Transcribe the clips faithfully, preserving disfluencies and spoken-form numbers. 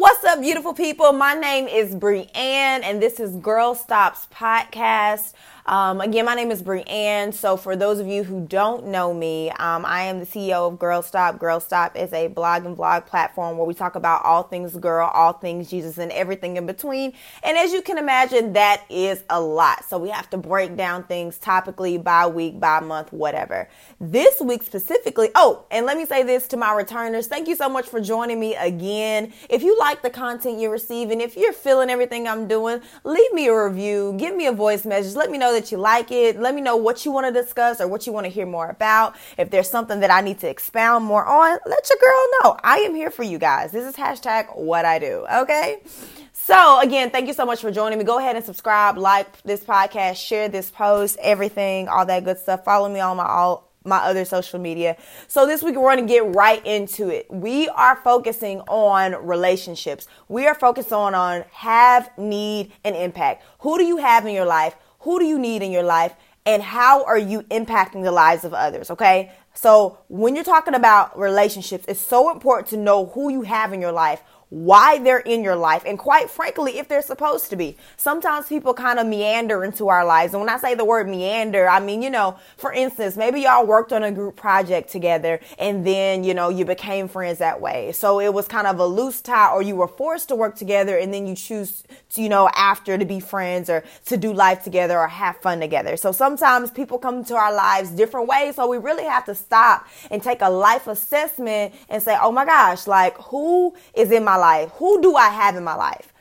What's up, beautiful people? My name is Breanne, and this is Girl Stop's podcast. Um, again, my name is Breanne. So for those of you who don't know me, um, I am the C E O of Girl Stop. Girl Stop is a blog and vlog platform where we talk about all things girl, all things Jesus, and everything in between. And as you can imagine, that is a lot. So we have to break down things topically, by week, by month, whatever. This week specifically, oh, and let me say this to my returners. Thank you so much for joining me again. If you like like the content you're receiving, if you're feeling everything I'm doing, leave me a review, give me a voice message, let me know that you like it, let me know what you want to discuss or what you want to hear more about. If there's something that I need to expound more on, let your girl know. I am here for you guys. This is hashtag what I do, okay? So again, thank you so much for joining me. Go ahead and subscribe, like this podcast, share this post, everything, all that good stuff. Follow me on my all my other social media. So this week we're going to get right into it. We are focusing on relationships. We are focused on, on have, need, and impact. Who do you have in your life? Who do you need in your life? And how are you impacting the lives of others? Okay. So when you're talking about relationships, it's so important to know who you have in your life, why they're in your life, and quite frankly, if they're supposed to be. Sometimes people kind of meander into our lives. And when I say the word meander, I mean, you know, for instance, maybe y'all worked on a group project together and then, you know, you became friends that way. So it was kind of a loose tie, or you were forced to work together and then you choose to, you know, after to be friends or to do life together or have fun together. So sometimes people come to our lives different ways. So we really have to stop and take a life assessment and say, oh my gosh, like who is in my life? Who do I have in my life?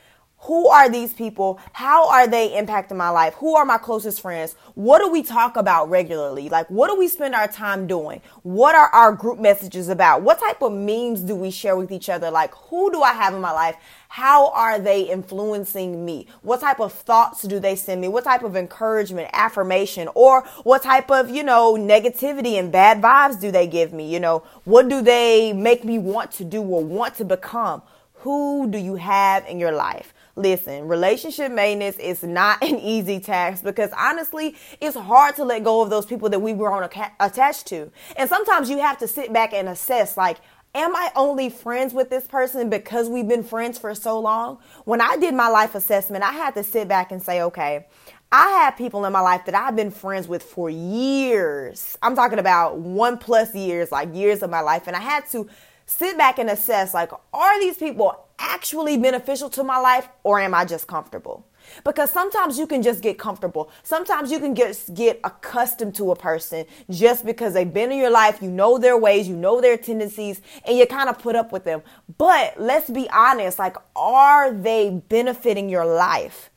Who are these people? How are they impacting my life? Who are my closest friends? What do we talk about regularly? Like, what do we spend our time doing? What are our group messages about? What type of memes do we share with each other? Like, who do I have in my life? How are they influencing me? What type of thoughts do they send me? What type of encouragement, affirmation, or what type of, you know, negativity and bad vibes do they give me? You know, what do they make me want to do or want to become? Who do you have in your life? Listen, relationship maintenance is not an easy task because honestly, it's hard to let go of those people that we were on a- attached to. And sometimes you have to sit back and assess, like, am I only friends with this person because we've been friends for so long? When I did my life assessment, I had to sit back and say, okay, I have people in my life that I've been friends with for years. I'm talking about one plus years, like years of my life. And I had to sit back and assess, like, are these people actually beneficial to my life, or am I just comfortable? Because sometimes you can just get comfortable. Sometimes you can just get accustomed to a person just because they've been in your life. You know their ways, you know their tendencies, and you kind of put up with them. But let's be honest, like, are they benefiting your life?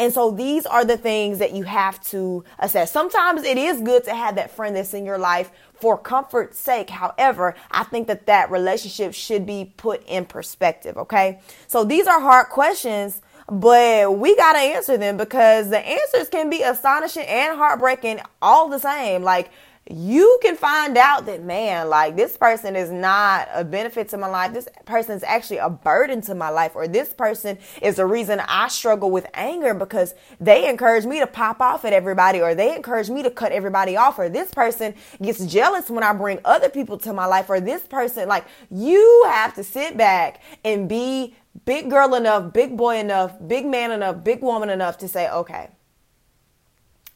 And so these are the things that you have to assess. Sometimes it is good to have that friend that's in your life for comfort's sake. However, I think that that relationship should be put in perspective. Okay. So these are hard questions, but we got to answer them because the answers can be astonishing and heartbreaking all the same. Like, you can find out that, man, like, this person is not a benefit to my life. This person is actually a burden to my life. Or this person is the reason I struggle with anger because they encourage me to pop off at everybody, or they encourage me to cut everybody off. Or this person gets jealous when I bring other people to my life. Or this person, like, you have to sit back and be big girl enough, big boy enough, big man enough, big woman enough to say, okay,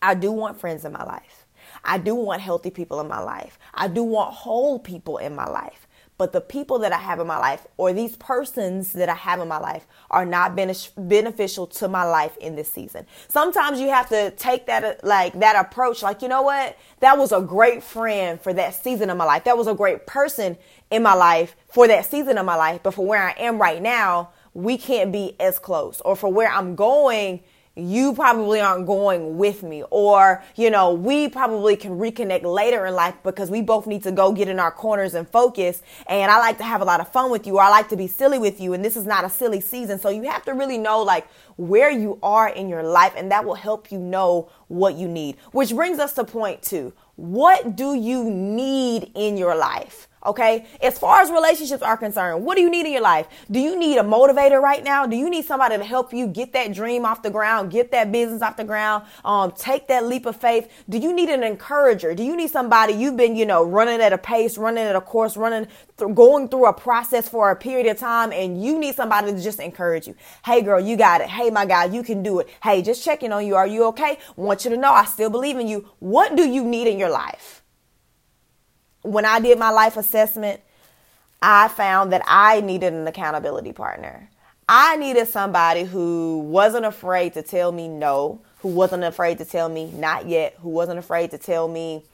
I do want friends in my life. I do want healthy people in my life. I do want whole people in my life. But the people that I have in my life, or these persons that I have in my life, are not benef- beneficial to my life in this season. Sometimes you have to take that, like, that approach. Like, you know what? That was a great friend for that season of my life. That was a great person in my life for that season of my life. But for where I am right now, we can't be as close. Or for where I'm going, you probably aren't going with me, or, you know, we probably can reconnect later in life because we both need to go get in our corners and focus. And I like to have a lot of fun with you, or I like to be silly with you. And this is not a silly season. So you have to really know, like, where you are in your life, and that will help you know what you need, which brings us to point two. What do you need in your life? Okay, as far as relationships are concerned, what do you need in your life? Do you need a motivator right now? Do you need somebody to help you get that dream off the ground, get that business off the ground, um, take that leap of faith? Do you need an encourager? Do you need somebody you've been, you know, running at a pace, running at a course, running, th- going through a process for a period of time, and you need somebody to just encourage you? Hey, girl, you got it. Hey, my guy, you can do it. Hey, just checking on you. Are you okay? Want you to know I still believe in you. What do you need in your life? When I did my life assessment, I found that I needed an accountability partner. I needed somebody who wasn't afraid to tell me no, who wasn't afraid to tell me not yet, who wasn't afraid to tell me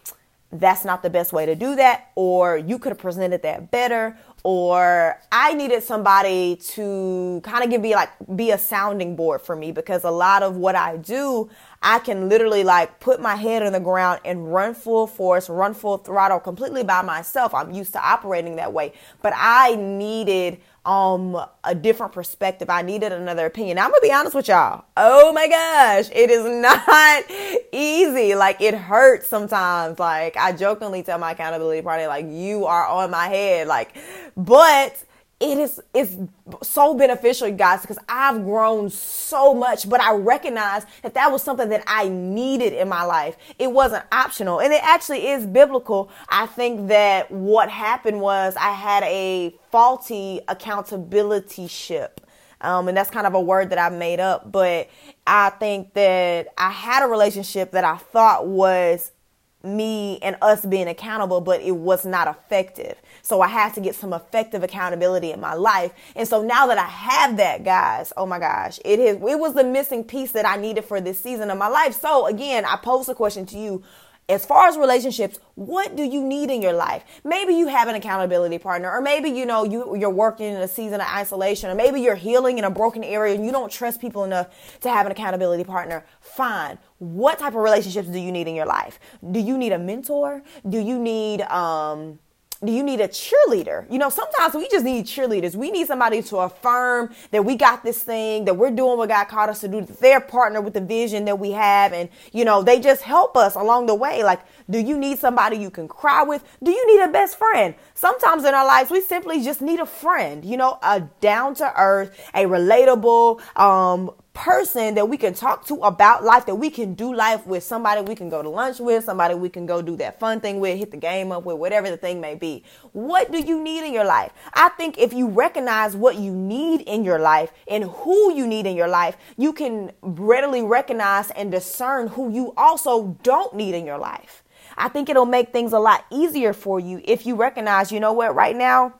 that's not the best way to do that, or you could have presented that better, or I needed somebody to kind of give me like be a sounding board for me, because a lot of what I do, I can literally like put my head on the ground and run full force, run full throttle completely by myself. I'm used to operating that way, but I needed um a different perspective. I needed another opinion. Now, I'm gonna be honest with y'all. Oh my gosh, it is not easy. Like, it hurts sometimes. Like, I jokingly tell my accountability partner, like, you are on my head. Like, but it is it's so beneficial, guys, because I've grown so much, but I recognize that that was something that I needed in my life. It wasn't optional, and it actually is biblical. I think that what happened was I had a faulty accountability-ship, um, and that's kind of a word that I made up, but I think that I had a relationship that I thought was me and us being accountable, but it was not effective. So I had to get some effective accountability in my life. And so now that I have that, guys, oh my gosh, it is, it was the missing piece that I needed for this season of my life. So again, I pose the question to you. As far as relationships, what do you need in your life? Maybe you have an accountability partner, or maybe, you know, you, you're working in a season of isolation, or maybe you're healing in a broken area and you don't trust people enough to have an accountability partner. Fine. What type of relationships do you need in your life? Do you need a mentor? Do you need, um, do you need a cheerleader? You know, sometimes we just need cheerleaders. We need somebody to affirm that we got this thing, that we're doing what God called us to do. They're partner with the vision that we have. And, you know, they just help us along the way. Like, do you need somebody you can cry with? Do you need a best friend? Sometimes in our lives, we simply just need a friend, you know, a down to earth, a relatable, um, person that we can talk to about life, that we can do life with, somebody we can go to lunch with, somebody we can go do that fun thing with, hit the game up with, whatever the thing may be. What do you need in your life? I think if you recognize what you need in your life and who you need in your life, you can readily recognize and discern who you also don't need in your life. I think it'll make things a lot easier for you if you recognize, you know what, right now,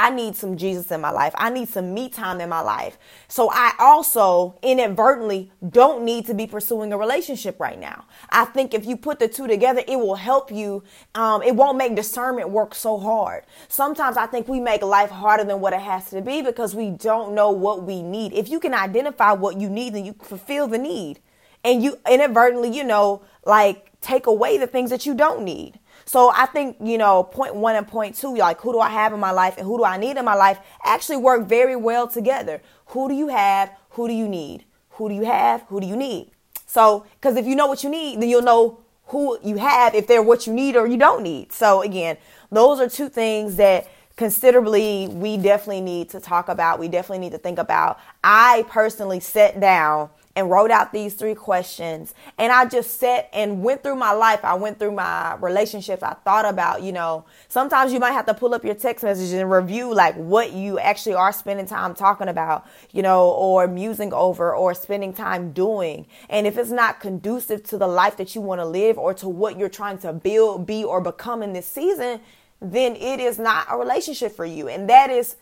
I need some Jesus in my life. I need some me time in my life. So I also inadvertently don't need to be pursuing a relationship right now. I think if you put the two together, it will help you. Um, it won't make discernment work so hard. Sometimes I think we make life harder than what it has to be because we don't know what we need. If you can identify what you need, then you fulfill the need, and you inadvertently, you know, like take away the things that you don't need. So I think, you know, point one and point two, like who do I have in my life and who do I need in my life, actually work very well together. Who do you have? Who do you need? Who do you have? Who do you need? So, because if you know what you need, then you'll know who you have, if they're what you need or you don't need. So again, those are two things that considerably we definitely need to talk about. We definitely need to think about. I personally sat down and wrote out these three questions. And I just sat and went through my life. I went through my relationships. I thought about, you know, sometimes you might have to pull up your text messages and review like what you actually are spending time talking about, you know, or musing over or spending time doing. And if it's not conducive to the life that you want to live or to what you're trying to build, be, or become in this season, then it is not a relationship for you. And that is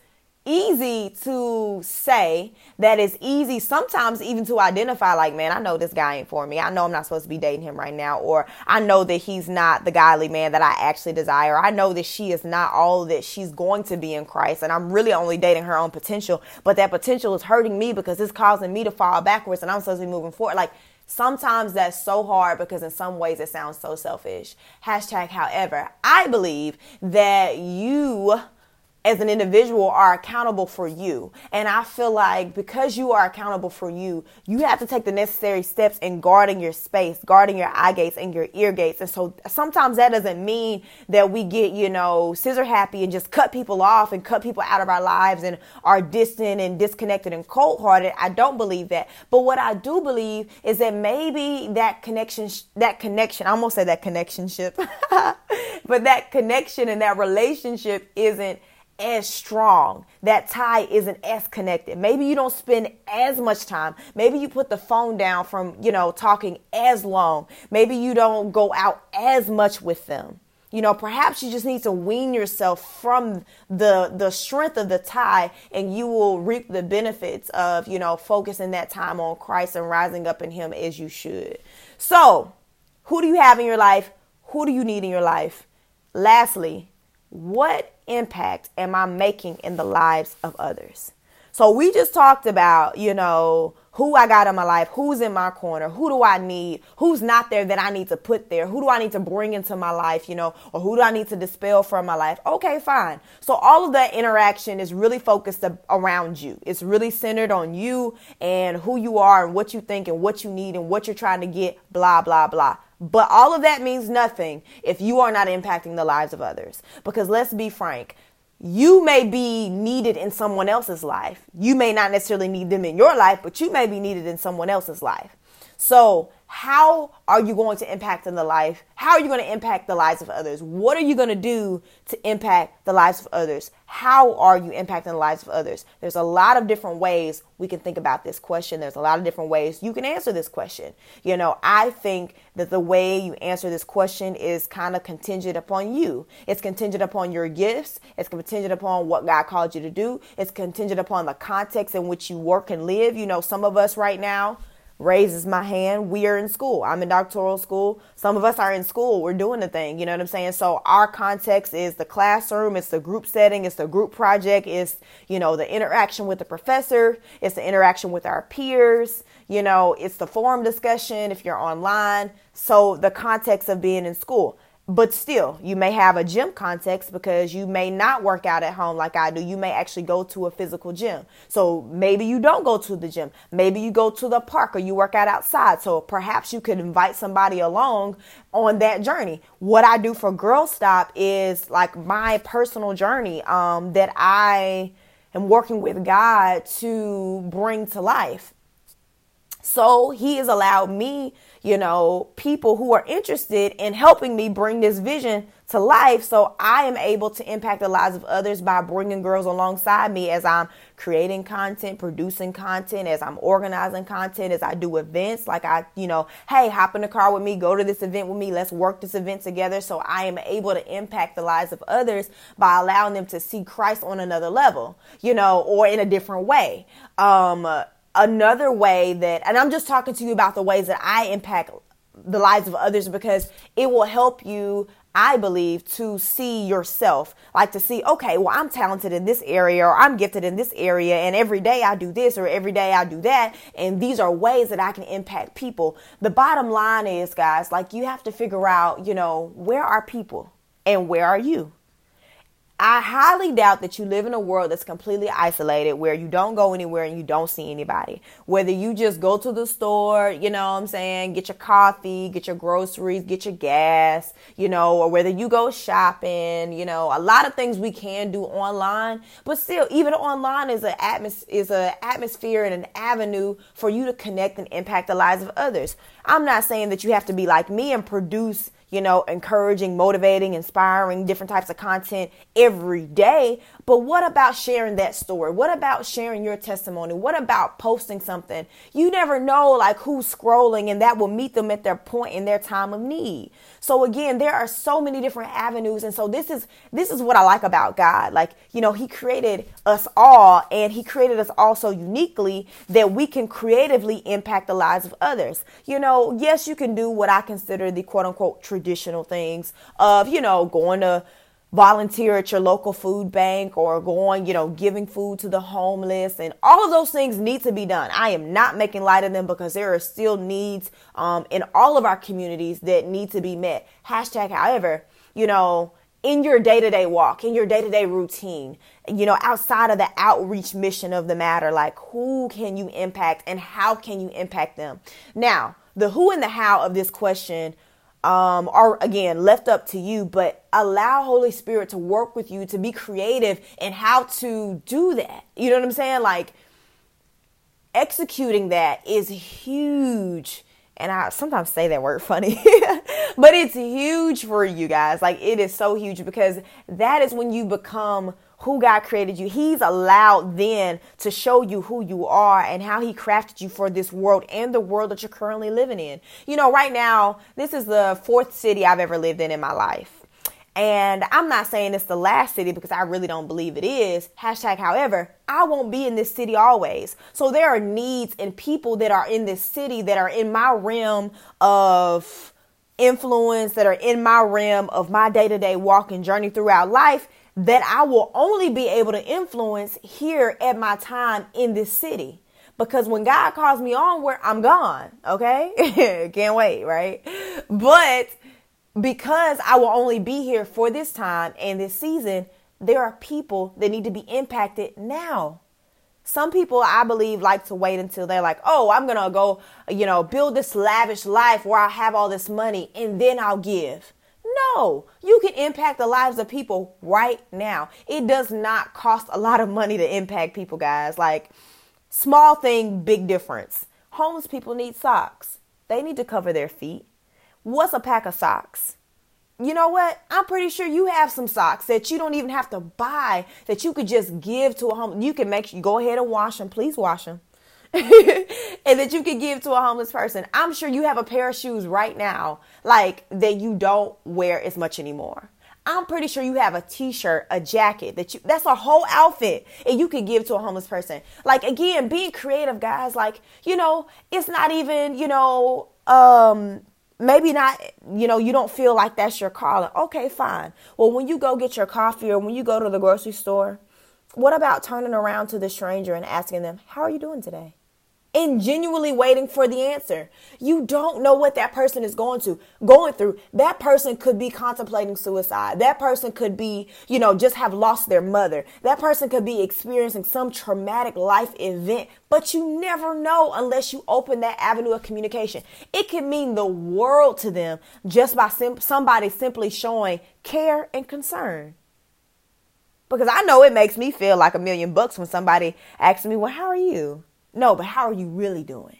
easy to say, that is easy sometimes even to identify, like, man, I know this guy ain't for me. I know I'm not supposed to be dating him right now, or I know that he's not the godly man that I actually desire. I know that she is not all that she's going to be in Christ, and I'm really only dating her own potential, but that potential is hurting me because it's causing me to fall backwards and I'm supposed to be moving forward. Like, sometimes that's so hard because in some ways it sounds so selfish. Hashtag however, I believe that you as an individual are accountable for you. And I feel like because you are accountable for you, you have to take the necessary steps in guarding your space, guarding your eye gates and your ear gates. And so sometimes that doesn't mean that we get, you know, scissor happy and just cut people off and cut people out of our lives and are distant and disconnected and cold hearted. I don't believe that. But what I do believe is that maybe that connection, that connection, I almost said that connectionship, but that connection and that relationship isn't as strong. That tie isn't as connected. Maybe you don't spend as much time. Maybe you put the phone down from, you know, talking as long. Maybe you don't go out as much with them. You know, perhaps you just need to wean yourself from the the strength of the tie, and you will reap the benefits of, you know, focusing that time on Christ and rising up in him as you should. So who do you have in your life? Who do you need in your life? Lastly, what impact am I making in the lives of others? So we just talked about, you know, who I got in my life, who's in my corner, who do I need, who's not there that I need to put there, who do I need to bring into my life, you know, or who do I need to dispel from my life? Okay, fine. So all of that interaction is really focused around you. It's really centered on you and who you are and what you think and what you need and what you're trying to get, blah, blah, blah. But all of that means nothing if you are not impacting the lives of others. Because let's be frank, you may be needed in someone else's life. You may not necessarily need them in your life, but you may be needed in someone else's life. So how are you going to impact in the life? How are you going to impact the lives of others? What are you going to do to impact the lives of others? How are you impacting the lives of others? There's a lot of different ways we can think about this question. There's a lot of different ways you can answer this question. You know, I think that the way you answer this question is kind of contingent upon you. It's contingent upon your gifts. It's contingent upon what God called you to do. It's contingent upon the context in which you work and live. You know, some of us right now, raises my hand, we are in school. I'm in doctoral school. Some of us are in school. We're doing the thing. You know what I'm saying? So our context is the classroom. It's the group setting. It's the group project. It's, you know, the interaction with the professor. It's the interaction with our peers. You know, it's the forum discussion if you're online. So the context of being in school. But still, you may have a gym context because you may not work out at home like I do. You may actually go to a physical gym. So maybe you don't go to the gym. Maybe you go to the park or you work out outside. So perhaps you could invite somebody along on that journey. What I do for Girl Stop is like my personal journey um, that I am working with God to bring to life. So he has allowed me, you know, people who are interested in helping me bring this vision to life. So I am able to impact the lives of others by bringing girls alongside me as I'm creating content, producing content, as I'm organizing content, as I do events. Like I, you know, hey, hop in the car with me, go to this event with me, let's work this event together. So I am able to impact the lives of others by allowing them to see Christ on another level, you know, or in a different way. Um, Another way that, and I'm just talking to you about the ways that I impact the lives of others because it will help you, I believe, to see yourself, like to see, okay, well, I'm talented in this area or I'm gifted in this area and every day I do this or every day I do that. And these are ways that I can impact people. The bottom line is, guys, like you have to figure out, you know, where are people and where are you? I highly doubt that you live in a world that's completely isolated where you don't go anywhere and you don't see anybody, whether you just go to the store, you know what I'm saying, get your coffee, get your groceries, get your gas, you know, or whether you go shopping, you know, a lot of things we can do online. But still, even online is an atmos- is an atmosphere and an avenue for you to connect and impact the lives of others. I'm not saying that you have to be like me and produce, you know, encouraging, motivating, inspiring, different types of content every day. But what about sharing that story? What about sharing your testimony? What about posting something? You never know like who's scrolling and that will meet them at their point in their time of need. So again, there are so many different avenues. And so this is, this is what I like about God. Like, you know, he created us all and he created us all so uniquely that we can creatively impact the lives of others. You know, yes, you can do what I consider the quote unquote true traditional things of, you know, going to volunteer at your local food bank or going, you know, giving food to the homeless, and all of those things need to be done. I am not making light of them because there are still needs um, in all of our communities that need to be met. Hashtag, however, you know, in your day-to-day walk, in your day-to-day routine, you know, outside of the outreach mission of the matter, like who can you impact and how can you impact them? Now, the who and the how of this question um, are, again, left up to you, but allow Holy Spirit to work with you to be creative in how to do that. You know what I'm saying? Like, executing that is huge. And I sometimes say that word funny, but it's huge for you guys. Like, it is so huge, because that is when you become who God created you. He's allowed then to show you who you are and how he crafted you for this world and the world that you're currently living in. You know, right now, this is the fourth city I've ever lived in in my life. And I'm not saying it's the last city, because I really don't believe it is. Hashtag, however, I won't be in this city always. So there are needs and people that are in this city that are in my realm of influence, that are in my realm of my day-to-day walk and journey throughout life, that I will only be able to influence here at my time in this city. Because when God calls me onward, I'm gone. Okay? Can't wait, right? But because I will only be here for this time and this season, there are people that need to be impacted now. Some people, I believe, like to wait until they're like, oh, I'm going to go, you know, build this lavish life where I have all this money and then I'll give. No, you can impact the lives of people right now. It does not cost a lot of money to impact people, guys. Like, small thing, big difference. Homeless people need socks. They need to cover their feet. What's a pack of socks? You know what? I'm pretty sure you have some socks that you don't even have to buy, that you could just give to a homeless. You can make sure you go ahead and wash them. Please wash them. And that you could give to a homeless person. I'm sure you have a pair of shoes right now, like, that you don't wear as much anymore. I'm pretty sure you have a t-shirt, a jacket that you, that's a whole outfit, and you could give to a homeless person. Like, again, being creative, guys. Like, you know, it's not even, you know, um, maybe not, you know, you don't feel like that's your calling. Okay, fine. Well, when you go get your coffee or when you go to the grocery store, what about turning around to the stranger and asking them, how are you doing today? And genuinely waiting for the answer. You don't know what that person is going to, going through. That person could be contemplating suicide. That person could be, you know, just have lost their mother. That person could be experiencing some traumatic life event. But you never know unless you open that avenue of communication. It can mean the world to them just by sim- somebody simply showing care and concern. Because I know it makes me feel like a million bucks when somebody asks me, well, how are you? No, but how are you really doing?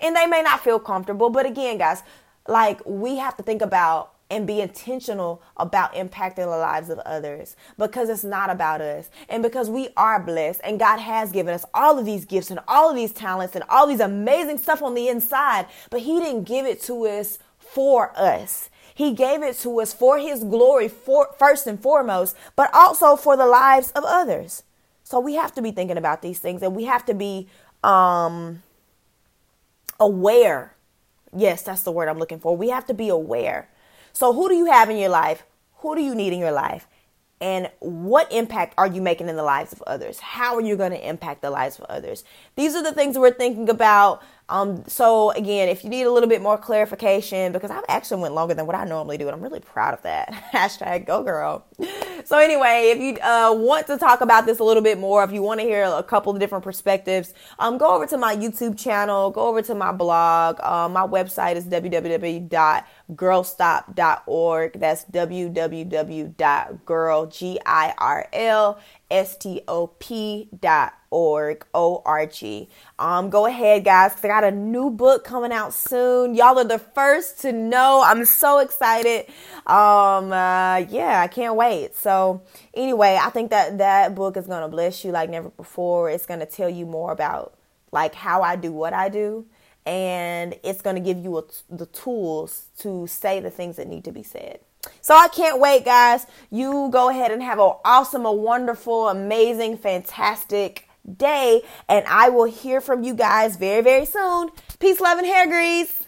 And they may not feel comfortable. But again, guys, like, we have to think about and be intentional about impacting the lives of others, because it's not about us. And because we are blessed and God has given us all of these gifts and all of these talents and all these amazing stuff on the inside. But he didn't give it to us for us. He gave it to us for his glory, for first and foremost, but also for the lives of others. So we have to be thinking about these things, and we have to be um, aware. Yes, that's the word I'm looking for. We have to be aware. So who do you have in your life? Who do you need in your life? And what impact are you making in the lives of others? How are you going to impact the lives of others? These are the things we're thinking about. Um, so, again, if you need a little bit more clarification, because I've actually went longer than what I normally do, and I'm really proud of that. Hashtag go girl. So, anyway, if you uh, want to talk about this a little bit more, if you want to hear a couple of different perspectives, um, go over to my YouTube channel. Go over to my blog. Uh, my website is w w w dot girl stop dot org. That's w w w dot girl, G I R L, S T O P dot org, O R G. Um, go ahead, guys, because I got a new book coming out soon. Y'all are the first to know. I'm so excited. Um, uh, yeah, I can't wait. So anyway, I think that that book is going to bless you like never before. It's going to tell you more about, like, how I do what I do. And it's going to give you a t- the tools to say the things that need to be said. So I can't wait, guys. You go ahead and have an awesome, a wonderful, amazing, fantastic day. And I will hear from you guys very, very soon. Peace, love, and hair grease.